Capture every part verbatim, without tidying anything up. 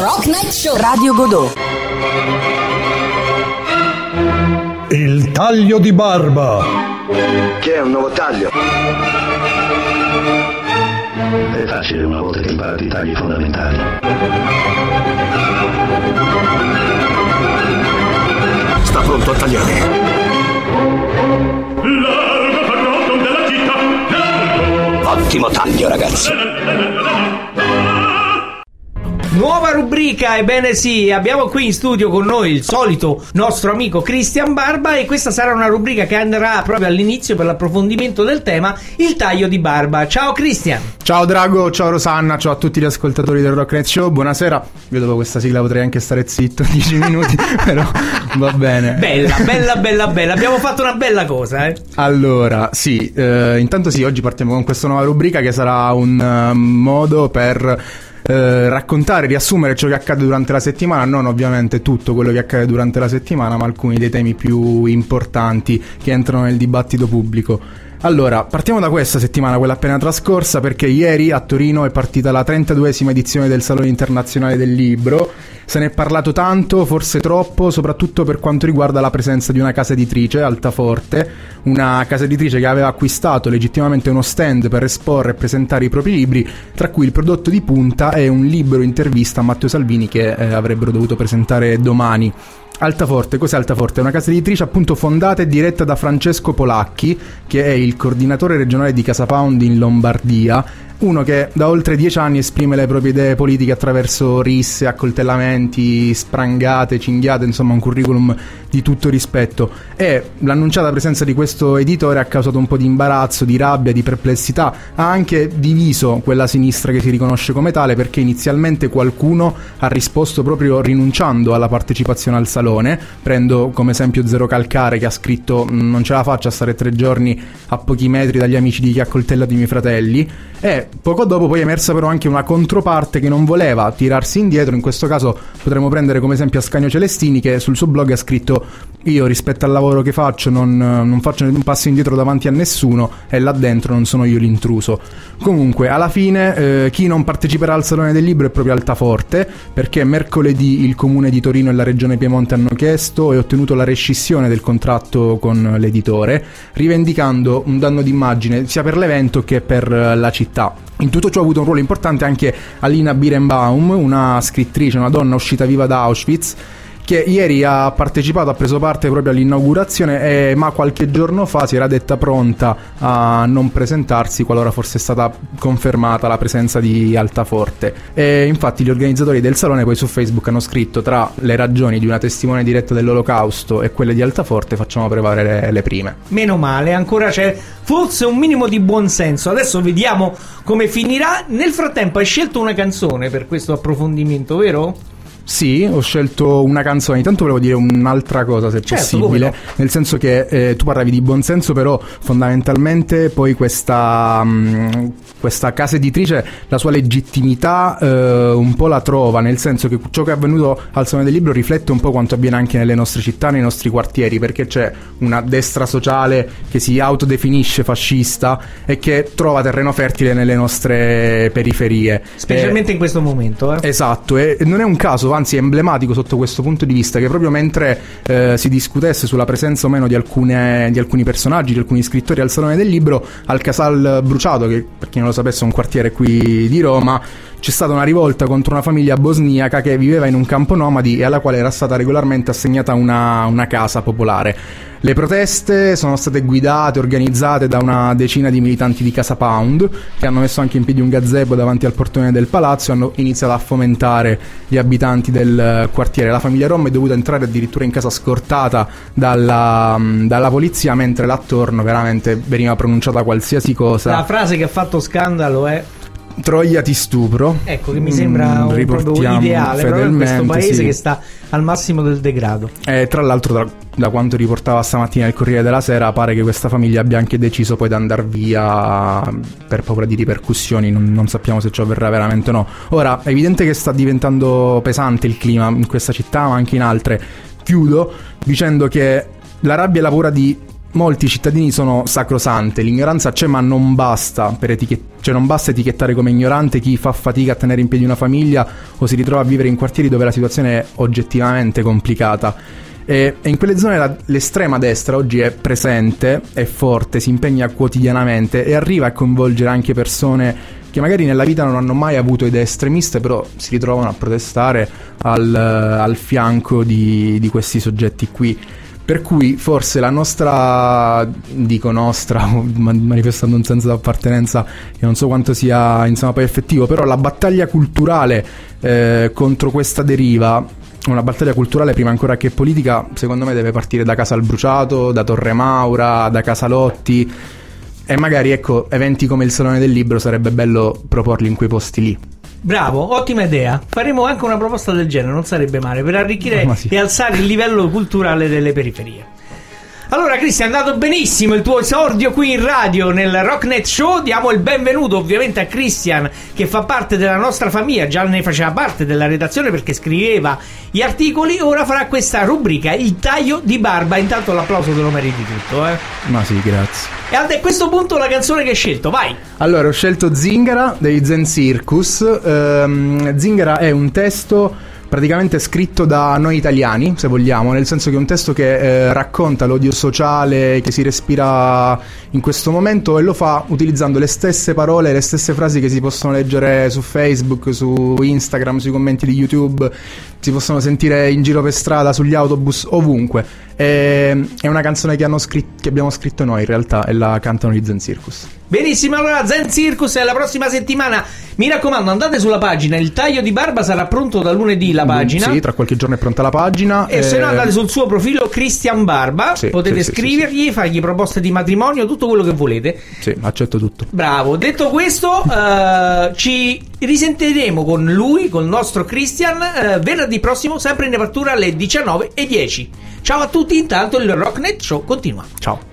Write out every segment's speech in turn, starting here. Rock Night Show Radio Godot. Il taglio di Barba, che è un nuovo taglio. È facile una volta che imparati i tagli fondamentali. Sta pronto a tagliare. Ottimo taglio, ragazzi. Nuova rubrica, ebbene sì, abbiamo qui in studio con noi il solito nostro amico Cristian Barba, e questa sarà una rubrica che andrà proprio all'inizio per l'approfondimento del tema, il taglio di Barba. Ciao Cristian. Ciao Drago, ciao Rosanna, ciao a tutti gli ascoltatori del Rock Night Show, buonasera. Io dopo questa sigla potrei anche stare zitto dieci minuti, però va bene. Bella, bella, bella, bella, abbiamo fatto una bella cosa, eh. Allora, sì, eh, intanto sì, oggi partiamo con questa nuova rubrica che sarà un uh, modo per... Eh, raccontare, riassumere ciò che accade durante la settimana, non ovviamente tutto quello che accade durante la settimana, ma alcuni dei temi più importanti che entrano nel dibattito pubblico. Allora, partiamo da questa settimana, quella appena trascorsa, perché ieri a Torino è partita la trentaduesima edizione del Salone Internazionale del Libro. Se ne è parlato tanto, forse troppo, soprattutto per quanto riguarda la presenza di una casa editrice, Altaforte, una casa editrice che aveva acquistato legittimamente uno stand per esporre e presentare i propri libri, tra cui il prodotto di punta è un libro intervista a Matteo Salvini che eh, avrebbero dovuto presentare domani. Altaforte, cos'è Altaforte? È una casa editrice appunto fondata e diretta da Francesco Polacchi, che è il coordinatore regionale di CasaPound in Lombardia, uno che da oltre dieci anni esprime le proprie idee politiche attraverso risse, accoltellamenti, sprangate, cinghiate, insomma un curriculum di tutto rispetto. E l'annunciata presenza di questo editore ha causato un po' di imbarazzo, di rabbia, di perplessità, ha anche diviso quella sinistra che si riconosce come tale, perché inizialmente qualcuno ha risposto proprio rinunciando alla partecipazione al salone. Prendo come esempio Zero Calcare, che ha scritto: non ce la faccio a stare tre giorni a pochi metri dagli amici di chi ha accoltellato i miei fratelli. E poco dopo poi è emersa però anche una controparte che non voleva tirarsi indietro. In questo caso potremmo prendere come esempio Ascanio Celestini, che sul suo blog ha scritto: io rispetto al lavoro che faccio non, non faccio un passo indietro davanti a nessuno, e là dentro non sono io l'intruso. Comunque alla fine eh, chi non parteciperà al Salone del Libro è proprio Altaforte, perché mercoledì il Comune di Torino e la Regione Piemonte hanno chiesto e ottenuto la rescissione del contratto con l'editore, rivendicando un danno d'immagine sia per l'evento che per la città. In tutto ciò ha avuto un ruolo importante anche Alina Birenbaum, una scrittrice, una donna uscita viva da Auschwitz, che ieri ha partecipato, ha preso parte proprio all'inaugurazione, eh, ma qualche giorno fa si era detta pronta a non presentarsi qualora fosse stata confermata la presenza di Altaforte. E infatti gli organizzatori del salone poi su Facebook hanno scritto: tra le ragioni di una testimone diretta dell'Olocausto e quelle di Altaforte facciamo prevalere le, le prime. Meno male, ancora c'è forse un minimo di buonsenso. Adesso vediamo come finirà. Nel frattempo hai scelto una canzone per questo approfondimento, vero? Sì, ho scelto una canzone. Intanto volevo dire un'altra cosa, se certo, possibile, no? Nel senso che eh, tu parlavi di buonsenso, però fondamentalmente poi questa, mh, questa casa editrice la sua legittimità eh, un po' la trova, nel senso che ciò che è avvenuto al Salone del Libro riflette un po' quanto avviene anche nelle nostre città, nei nostri quartieri, perché c'è una destra sociale che si autodefinisce fascista e che trova terreno fertile nelle nostre periferie, specialmente eh, in questo momento eh. Esatto, e non è un caso, anzi è emblematico sotto questo punto di vista, che proprio mentre eh, si discutesse sulla presenza o meno di, alcune, di alcuni personaggi, di alcuni scrittori al Salone del Libro, al Casal Bruciato, che per chi non lo sapesse è un quartiere qui di Roma, c'è stata una rivolta contro una famiglia bosniaca che viveva in un campo nomadi e alla quale era stata regolarmente assegnata una, una casa popolare. Le proteste sono state guidate, organizzate da una decina di militanti di CasaPound, che hanno messo anche in piedi un gazebo davanti al portone del palazzo e hanno iniziato a fomentare gli abitanti del quartiere. La famiglia Rom è dovuta entrare addirittura in casa scortata dalla, dalla polizia, mentre l'attorno veramente veniva pronunciata qualsiasi cosa. La frase che ha fatto scandalo è: Troia ti stupro. Ecco, che mi sembra un riportiamo ideale proprio in questo paese, sì, che sta al massimo del degrado. Eh, tra l'altro, da, da quanto riportava stamattina il Corriere della Sera, pare che questa famiglia abbia anche deciso poi di andare via per paura di ripercussioni. Non, non sappiamo se ciò avverrà veramente o no. Ora, è evidente che sta diventando pesante il clima in questa città, ma anche in altre. Chiudo dicendo che la rabbia e la paura di molti cittadini sono sacrosante, l'ignoranza c'è, ma non basta per etichet- cioè non basta etichettare come ignorante chi fa fatica a tenere in piedi una famiglia o si ritrova a vivere in quartieri dove la situazione è oggettivamente complicata. E, e in quelle zone la, l'estrema destra oggi è presente, è forte, si impegna quotidianamente e arriva a coinvolgere anche persone che magari nella vita non hanno mai avuto idee estremiste, però si ritrovano a protestare al, al fianco di, di questi soggetti qui. Per cui forse la nostra, dico nostra, manifestando un senso d'appartenenza che non so quanto sia insomma poi effettivo, però la battaglia culturale eh, contro questa deriva, una battaglia culturale prima ancora che politica, secondo me deve partire da Casal Bruciato, da Torre Maura, da Casalotti, e magari ecco eventi come il Salone del Libro sarebbe bello proporli in quei posti lì. Bravo, ottima idea. Faremo anche una proposta del genere, non sarebbe male, per arricchire no, sì. e alzare il livello culturale delle periferie. Allora Cristian, è andato benissimo il tuo esordio qui in radio nel Rocknet Show. Diamo il benvenuto ovviamente a Cristian, che fa parte della nostra famiglia, già ne faceva parte della redazione perché scriveva gli articoli. Ora farà questa rubrica, il taglio di barba. Intanto l'applauso te lo meriti tutto, eh? Ma sì, grazie. E a questo punto la canzone che hai scelto, vai. Allora, ho scelto Zingara dei Zen Circus. ehm, Zingara è un testo praticamente scritto da noi italiani, se vogliamo, nel senso che è un testo che eh, racconta l'odio sociale che si respira in questo momento, e lo fa utilizzando le stesse parole, le stesse frasi che si possono leggere su Facebook, su Instagram, sui commenti di YouTube, si possono sentire in giro per strada, sugli autobus, ovunque. E, è una canzone che, hanno scritt- che abbiamo scritto noi in realtà, e la cantano gli Zen Circus. Benissimo, allora Zen Circus, è la prossima settimana. Mi raccomando, andate sulla pagina, il taglio di barba sarà pronto da lunedì, la pagina. Sì, tra qualche giorno è pronta la pagina. E, e... se no andate sul suo profilo Cristian Barba, sì, potete sì, scrivergli, sì, sì. fargli proposte di matrimonio, tutto quello che volete. Sì, accetto tutto. Bravo, detto questo, uh, ci risentiremo con lui, con il nostro Cristian, uh, venerdì prossimo, sempre in apertura alle diciannove e dieci. Ciao a tutti, intanto il Rocknet Show continua. Ciao.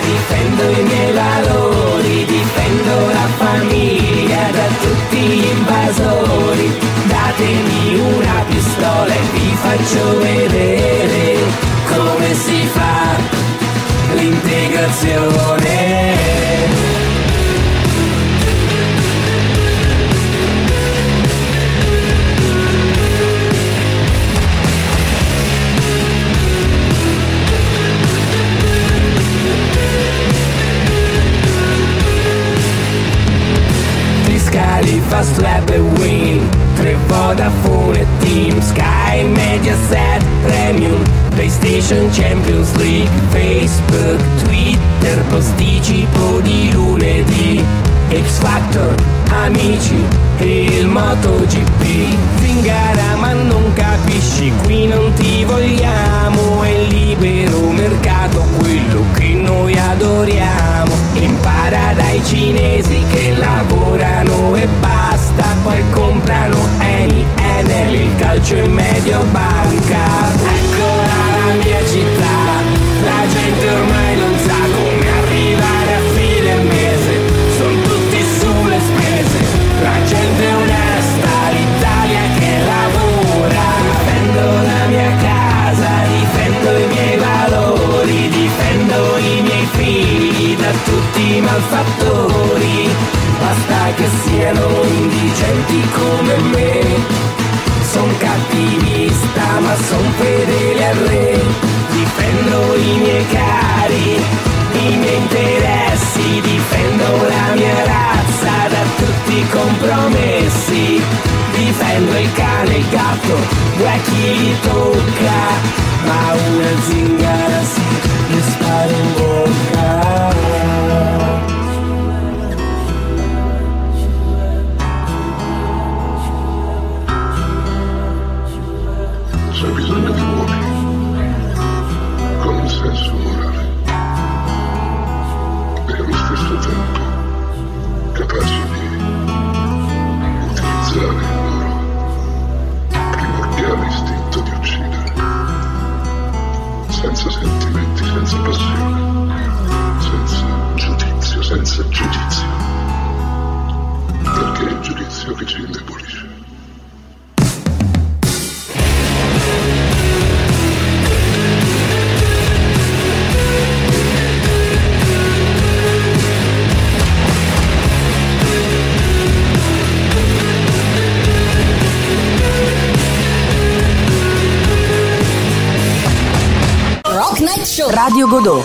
Difendo i miei valori, difendo i miei interessi, difendo la mia razza da tutti i compromessi, difendo il cane e il gatto da chi li tocca, ma una zingara si mi spara in bocca. C'è bisogno di uomini con un senso morale e allo stesso tempo capaci di utilizzare il loro primordiale istinto di uccidere, senza sentimenti, senza passione, senza giudizio, senza giudizio, perché è il giudizio che ci indebolisce. Radio Godot.